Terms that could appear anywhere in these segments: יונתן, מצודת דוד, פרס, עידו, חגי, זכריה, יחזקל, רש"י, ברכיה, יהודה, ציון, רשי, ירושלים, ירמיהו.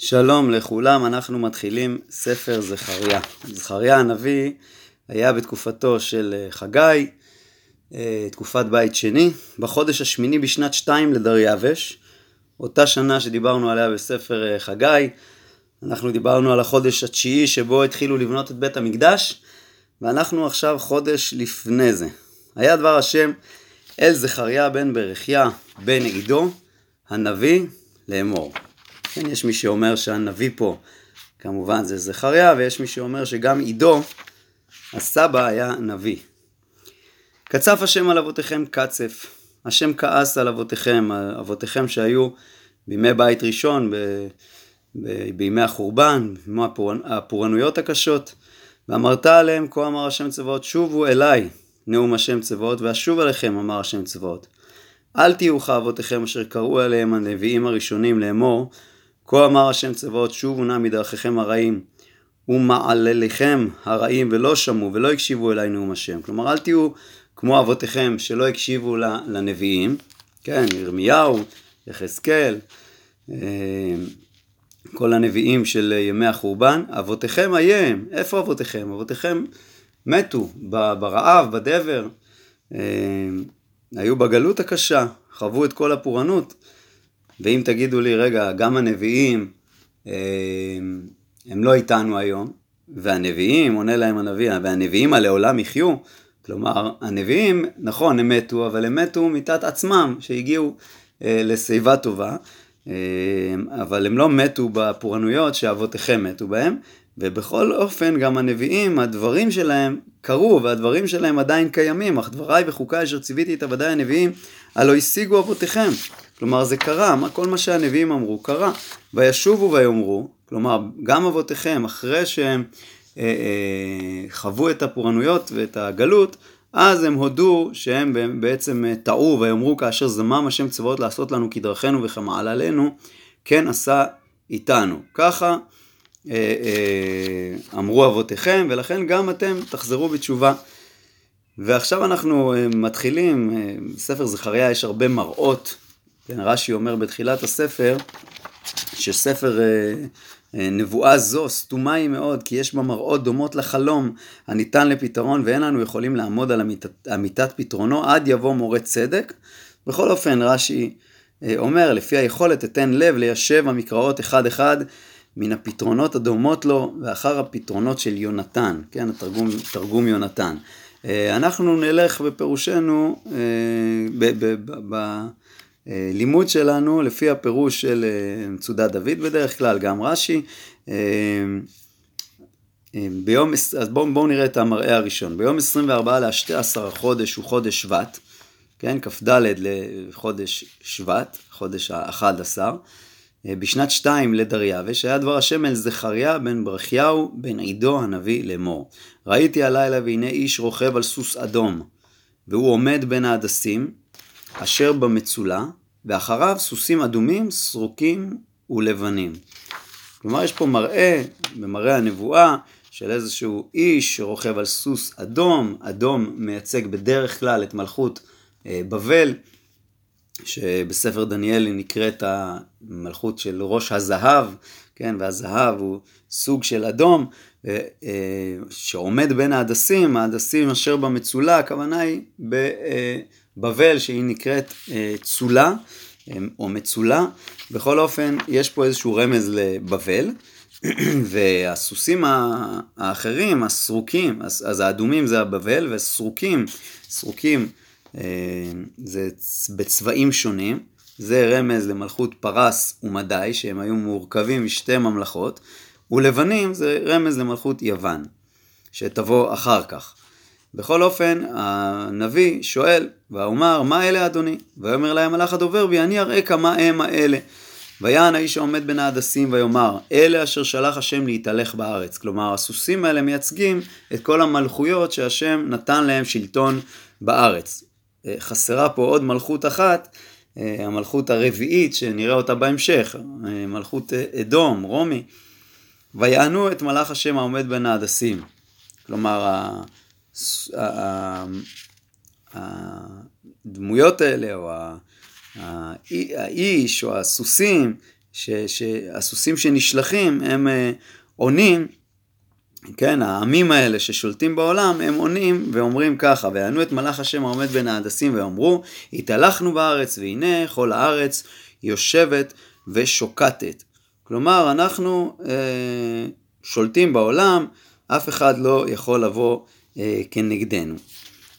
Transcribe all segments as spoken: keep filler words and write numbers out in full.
שלום לכולם, אנחנו מתחילים ספר זכריה. זכריה הנביא היה בתקופתו של חגי, תקופת בית שני, בחודש השמיני בשנת שתיים לדריווש, אותה שנה שדיברנו עליה בספר חגי. אנחנו דיברנו על החודש התשיעי שבו התחילו לבנות את בית המקדש, ואנחנו עכשיו חודש לפני זה. היה דבר השם אל זכריה בן ברכיה בן עידו הנביא לאמור. כן, יש מי שאומר שהנביא פה כמובן זה זכריה, ויש מי שאומר שגם עידו הסבא היה נביא. קצף השם על אבותיכם קצף, השם כעס על אבותיכם, אבותיכם שהיו בימי בית ראשון, ב, ב, בימי החורבן, בימי הפורענויות הקשות, ואמרת עליהם, כה אמר השם צבאות, שובו אליי, נאום השם צבאות, ואשוב עליכם, אמר השם צבאות. אל תהיו כאבותיכם אשר קראו עליהם הנביאים הראשונים לאמור, כה אמר השם צבאות, שובו נא מדרכיכם הרעים, ומעלליכם הרעים, ולא שמעו, ולא הקשיבו אליי נאום השם. כלומר, אל תהיו כמו אבותיכם שלא הקשיבו לנביאים, כן, ירמיהו, יחזקל, כל הנביאים של ימי החורבן. אבותיכם היים, איפה אבותיכם? אבותיכם מתו ברעב, בדבר, היו בגלות הקשה, חוו את כל הפורענות. ואם תגידו לי, רגע, גם הנביאים, הם לא איתנו היום, והנביאים, עונה להם הנביא, והנביאים לעולם יחיו. כלומר, הנביאים, נכון, הם מתו, אבל הם מתו מתת עצמם, שהגיעו אה, לסביבה טובה, אה, אבל הם לא מתו בפורענויות שאבותיכם מתו בהם, ובכל אופן גם הנביאים, הדברים שלהם קרו, והדברים שלהם עדיין קיימים, אך דבריי וחוקיי אשר ציוויתי את עבדי הנביאים, הלא השיגו אבותיכם. כלומר, זה קרה, מה, כל מה שהנביאים אמרו קרה, וישובו ויאמרו, כלומר, גם אבותיכם, אחרי שהם חוו את הפורענויות ואת הגלות, אז הם הודו שהם בעצם טעו, ויאמרו כאשר זמם השם צבאות לעשות לנו כדרכנו וכמעל עלינו, כן עשה איתנו. ככה אמרו אבותיכם, ולכן גם אתם תחזרו בתשובה. ועכשיו אנחנו מתחילים, בספר זכריה יש הרבה מראות, רשי אומר בתחילת הספר, שספר נבואה זו סתומה היא מאוד, כי יש בה מראות דומות לחלום הניתן לפתרון, ואין לנו יכולים לעמוד על אמיתת, אמיתת פתרונו עד יבוא מורה צדק. בכל אופן רש"י אומר, לפי היכולת אתן לב ליישב המקראות אחד אחד מן הפתרונות הדומות לו ואחר הפתרונות של יונתן, כן, התרגום, תרגום יונתן. אנחנו נלך בפירושנו ב... ב, ב, ב לימוד שלנו לפי הפירוש של מצודת דוד, בדרך כלל גם רש"י. ביום, אז בואו בוא נראה את המראה הראשון. ביום עשרים וארבעה ל-שנים עשר החודש הוא חודש שבט, כן, כ"ד לחודש שבט, חודש ה-אחד עשר, בשנת שתיים לדריווש, היה דבר השם אל זכריה בן ברכיהו בן עידו הנביא לאמור. ראיתי הלילה והנה איש רוכב על סוס אדום, והוא עומד בין ההדסים, אשר במצולה, ואחריו סוסים אדומים, סרוקים ולבנים. כלומר, יש פה מראה, במראה הנבואה, של איזשהו איש שרוכב על סוס אדום. אדום מייצג בדרך כלל את מלכות אה, בבל, שבספר דניאל נקראת המלכות של ראש הזהב, כן, והזהב הוא סוג של אדום, אה, אה, שעומד בין ההדסים, ההדסים אשר במצולה, הכוונה היא ב... אה, בבל שהיא נקראת צולה או מצולה. בכל אופן יש פה איזשהו רמז לבבל, והסוסים האחרים, הסרוקים, אז האדומים זה הבבל, וסרוקים, סרוקים זה בצבעים שונים, זה רמז למלכות פרס ומדי, שהם היו מורכבים משתי ממלכות, ולבנים זה רמז למלכות יוון, שתבוא אחר כך. בכל אופן, הנביא שואל, ואומר, מה אלה אדוני? ויאמר להם הלך הדובר בי, אני אראה כמה הם האלה. ויען האיש העומד בין ההדסים ויאמר, אלה אשר שלח השם להתהלך בארץ. כלומר, הסוסים האלה מייצגים את כל המלכויות שהשם נתן להם שלטון בארץ. חסרה פה עוד מלכות אחת, המלכות הרביעית שנראה אותה בהמשך, מלכות אדום, רומי. ויענו את מלאך השם העומד בין ההדסים. כלומר, הדמויות האלה או האיש או הסוסים שהסוסים שנשלחים הם עונים, כן, העמים האלה ששולטים בעולם הם עונים ואומרים ככה, ויענו את מלאך השם העומד בין ההדסים ואומרו, התהלכנו בארץ והנה כל הארץ יושבת ושוקטת. כלומר אנחנו אה, שולטים בעולם, אף אחד לא יכול לבוא אה, כנגדנו.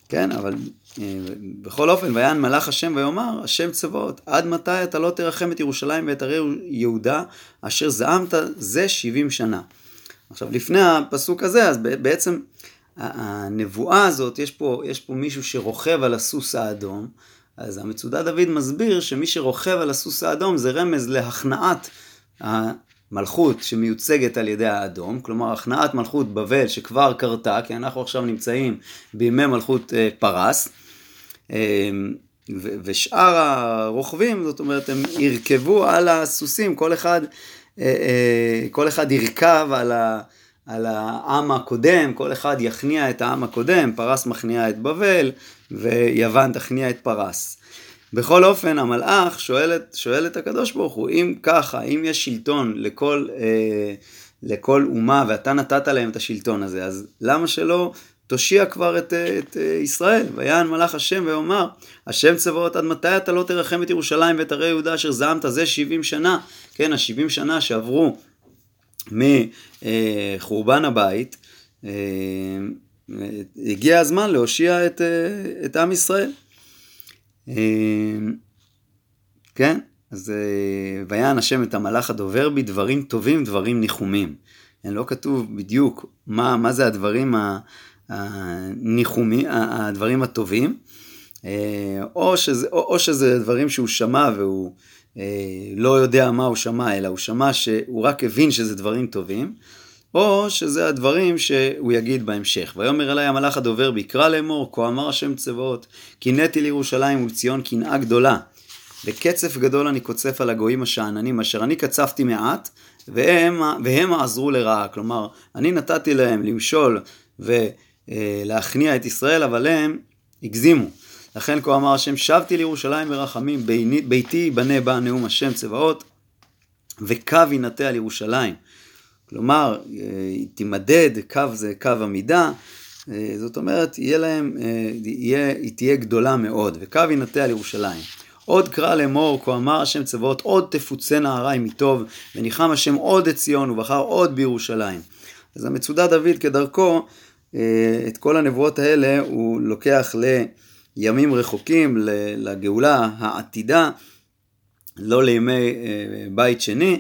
כן, אבל אה, בכל אופן, ויען מלאך השם ויאמר, השם צבאות, עד מתי אתה לא תרחם את ירושלים ואת הרי יהודה, אשר זעמת זה שבעים שנה. עכשיו לפני הפסוק הזה, אז בעצם הנבואה הזאת, יש פה, יש פה מישהו שרוכב על הסוס האדום, אז המצודת דוד מסביר שמי שרוכב על הסוס האדום זה רמז להכנעת המלכות שמיוצגת על ידי האדום, כלומר הכנעת מלכות בבל שכבר קרתה, כי אנחנו עכשיו נמצאים בימי מלכות פרס, ושאר הרוכבים, זאת אומרת, הם ירכבו על הסוסים, כל אחד, כל אחד ירכב על ה... על העם הקודם, כל אחד יכניע את העם הקודם, פרס מכניע את בבל, ויוון תכניע את פרס. בכל אופן, המלאך שואל, שואל את הקדוש ברוך הוא, אם ככה, אם יש שלטון לכל, אה, לכל אומה, ואתה נתת להם את השלטון הזה, אז למה שלא תושיע כבר את, את ישראל? ויען מלאך השם ואומר, השם צבאות, עד מתי אתה לא תרחם את ירושלים ואת הרי יהודה, אשר זעמת זה שבעים שנה, כן, ה-שבעים שנה שעברו, מחורבן הבית, הגיע הזמן להושיע את, את עם ישראל. כן, אז ויען השם את המלאך הדובר בדברים טובים, דברים ניחומים. לא כתוב בדיוק מה, מה זה הדברים הניחומים, הדברים הטובים, או שזה, או שזה דברים שהוא שמע והוא לא יודע מה הוא שמע, אלא הוא שמע שהוא רק הבין שזה דברים טובים, או שזה הדברים שהוא יגיד בהמשך. ויאמר אלי המלאך הדובר בקרא לאמור, כה אמר השם צבאות, קינאתי לירושלים ולציון קנאה גדולה, בקצף גדול אני קוצף על הגויים השאננים, אשר אני קצפתי מעט, והם, והם עזרו לרעה. כלומר, אני נתתי להם למשול ולהכניע את ישראל, אבל הם הגזימו. לכן כה אמר השם, שבתי לירושלים ברחמים, ביתי ייבנה בה נאום השם צבאות, וקו ינטה על ירושלים. כלומר, תימדד, קו זה קו עמידה, זאת אומרת, יהיה להם, יהיה, היא תהיה גדולה מאוד, וקו ינטה על ירושלים. עוד קרא לאמור, כה אמר השם צבאות, עוד תפוצה נהריים מטוב, וניחם השם עוד את ציון, ובחר עוד בירושלים. אז המצודת דוד כדרכו, את כל הנבואות האלה הוא לוקח ל... ימים רחוקים לגאולה העתידה, לא לימי בית שני.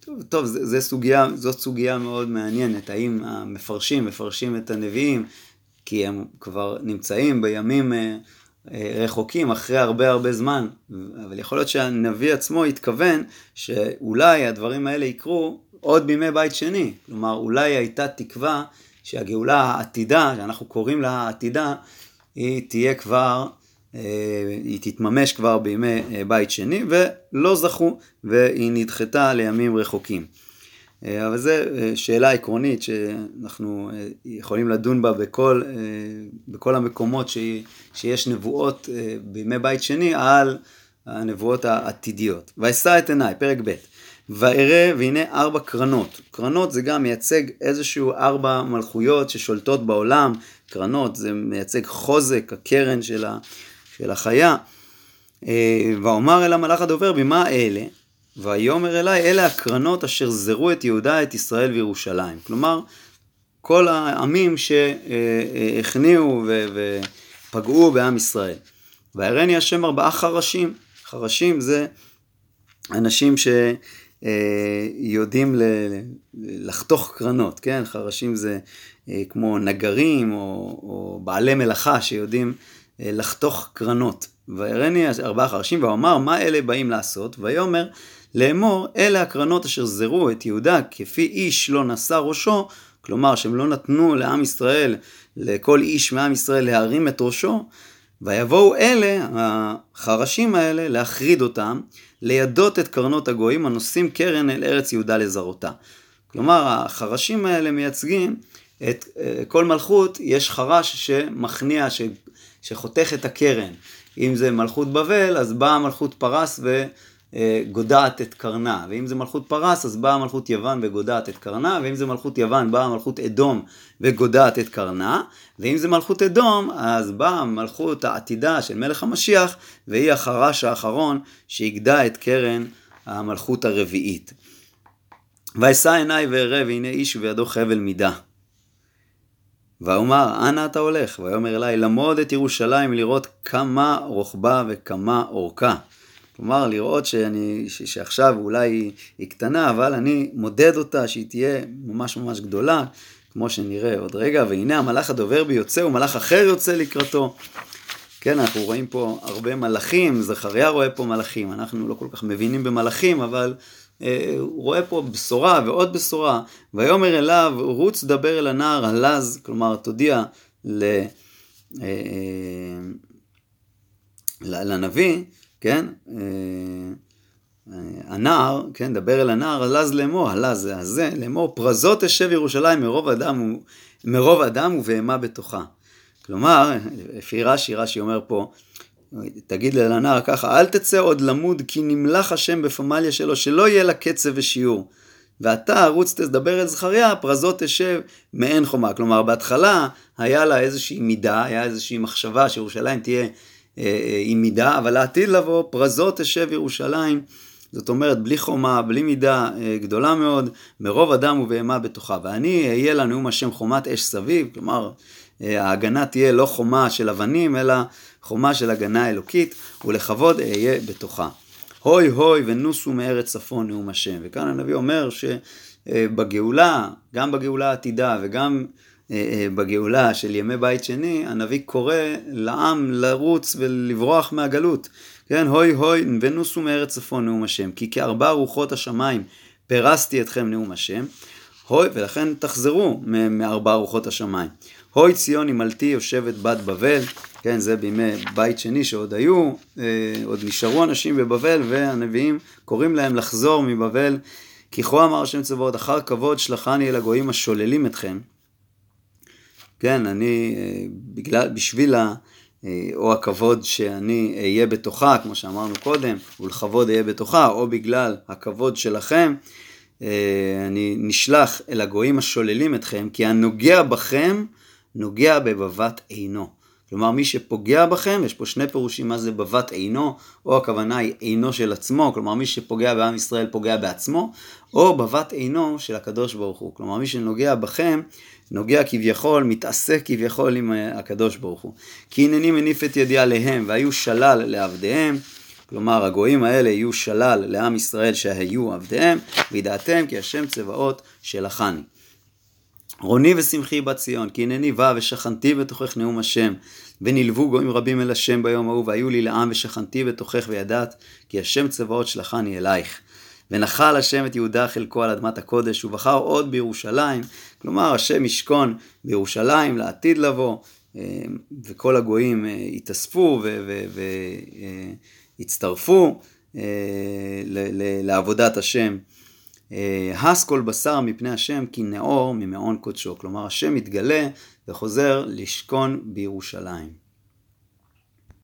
טוב, טוב זה, זה סוגיה, זאת סוגיה מאוד מעניינת, האם המפרשים מפרשים את הנביאים, כי הם כבר נמצאים בימים רחוקים, אחרי הרבה הרבה זמן, אבל יכול להיות שהנביא עצמו התכוון, שאולי הדברים האלה יקרו עוד בימי בית שני, כלומר אולי הייתה תקווה, שהגאולה העתידה, שאנחנו קוראים לה העתידה, היא תהיה כבר, היא תתממש כבר בימי בית שני, ולא זכו, והיא נדחתה לימים רחוקים. אבל זו שאלה עקרונית שאנחנו יכולים לדון בה בכל, בכל המקומות שיש נבואות בימי בית שני, על הנבואות העתידיות. וישא את עיניי, פרק ב', ואראה והנה ארבע קרנות. קרנות זה גם מייצג איזשהו ארבע מלכויות ששולטות בעולם. קרנות זה מייצג חוזק, הקרן של, ה, של החיה. ואומר אל המלאך הדובר, במה אלה? ויאמר אלי, אלה הקרנות אשר זרו את יהודה, את ישראל וירושלים. כלומר, כל העמים שהכניעו ופגעו בעם ישראל. והראני השם ארבעה חרשים. חרשים זה אנשים ש... יודעים לחתוך קרנות, כן? חרשים זה כמו נגרים או, או בעלי מלאכה שיודעים לחתוך קרנות. והראני ארבעה חרשים ואומר, מה אלה באים לעשות? ויאמר לאמור, אלה הקרנות אשר זרו את יהודה כפי איש לא נשא ראשו, כלומר שהם לא נתנו לעם ישראל, לכל איש מעם ישראל להרים את ראשו, ויבואו אלה, החרשים האלה, להחריד אותם, לידות את קרנות הגויים הנושאים קרן אל ארץ יהודה לזרותה. כלומר, החרשים האלה מייצגים את כל מלכות, יש חרש שמכניע, ש, שחותך את הקרן. אם זה מלכות בבל, אז באה מלכות פרס גודעת את קרנה, ואם זה מלכות פרס אז באה מלכות יוון וגודעת את קרנה, ואם זה מלכות יוון באה מלכות אדום וגודעת את קרנה, ואם זה מלכות אדום אז באה מלכות העתידה של מלך המשיח, והיא החרש האחרון שיגדע את קרן המלכות הרביעית. וישא עיני ואראה, והנה איש ובידו חבל מידה, ואומר, אנה אתה הולך? ויאמר אלי, למוד את ירושלים לראות כמה רוחבה וכמה אורכה. כלומר, לראות שאני, ש, שעכשיו אולי היא, היא קטנה, אבל אני מודד אותה שהיא תהיה ממש ממש גדולה, כמו שנראה עוד רגע. והנה המלאך הדובר בי יוצא, ומלאך אחר יוצא לקראתו. כן, אנחנו רואים פה הרבה מלאכים, זכריה רואה פה מלאכים, אנחנו לא כל כך מבינים במלאכים, אבל אה, הוא רואה פה בשורה ועוד בשורה. ויאמר אליו, רוץ דבר אל הנער הלז, כלומר, תודיע ל, אה, אה, לנביא, כן, הנער, כן, דבר אל הנער, הלז לאמור, הלז הזה, לאמור, פרזות תשב ירושלים מרוב אדם, מרוב אדם ובהמה בתוכה. כלומר, לפי רשי, רשי אומר פה, תגיד אל הנער ככה, אל תצא עוד למוד, כי נמלך השם בפמליה שלו, שלא יהיה לה קצב ושיעור. ואתה, ערוץ תדבר אל זכריה, פרזות תשב מעין חומה. כלומר, בהתחלה היה לה איזושהי מידה, היה איזושהי מחשבה שירושלים תהיה עם מידה, אבל העתיד לבוא, פרזות תשב ירושלים, זאת אומרת בלי חומה, בלי מידה גדולה מאוד, מרוב אדם ובהמה בתוכה, ואני אהיה לה נאום השם חומת אש סביב, כלומר ההגנה תהיה לא חומה של אבנים, אלא חומה של הגנה אלוקית, ולכבוד אהיה בתוכה. הוי הוי ונוסו מארץ צפון נאום השם. וכאן הנביא אומר שבגאולה, גם בגאולה העתידה וגם בגאולה של ימי בית שני, הנביא קורא לעם לרוץ ולברוח מהגלות. כן, הוי הוי ונוסו מארץ צפון נאום השם, כי כארבע רוחות השמיים פרסתי אתכם נאום השם, הוי, ולכן תחזרו מארבע רוחות השמיים. הוי ציון ימלתי יושבת בת בבל, כן, זה בימי בית שני שעוד היו, עוד נשארו אנשים בבבל, והנביאים קוראים להם לחזור מבבל, כי כה אמר השם צבאות, אחר כבוד שלחני אל הגויים השוללים אתכם. כן, אני, בגלל, בשביל ה, או הכבוד שאני אהיה בתוכה, כמו שאמרנו קודם, ולכבוד אהיה בתוכה, או בגלל הכבוד שלכם, אני נשלח אל הגויים השוללים אתכם, כי הנוגע בכם, נוגע בבבת עינו. כלומר, מי שפוגע בכם, יש פה שני פירושים מה זה בבת עינו, או הכוונה היא עינו של עצמו, כלומר, מי שפוגע בעם ישראל פוגע בעצמו, או בבת עינו של הקדוש ברוך הוא. כלומר, מי שנוגע בכם, נוגע כביכול, מתעסק כביכול עם הקדוש ברוך הוא. כי הנני מניף את ידי עליהם, והיו שלל לעבדיהם, כלומר, הגויים האלה יהיו שלל לעם ישראל שהיו עבדיהם, וידעתם כי השם צבאות שלחני. רוני ושמחי בת ציון, כי הנני בא ושכנתי בתוכך נאום השם, ונלוו גויים רבים אל השם ביום ההוא, והיו לי לעם ושכנתי בתוכך וידעת, כי השם צבאות שלחני אלייך. ונחל השם את יהודה חלקו על אדמת הקודש, ובחר עוד בירושלים, כלומר השם ישכון בירושלים לעתיד לבוא, וכל הגויים התאספו והצטרפו לעבודת השם. הס כל בשר מפני השם כי נאור ממעון קודשו, כלומר השם מתגלה וחוזר לשכון בירושלים.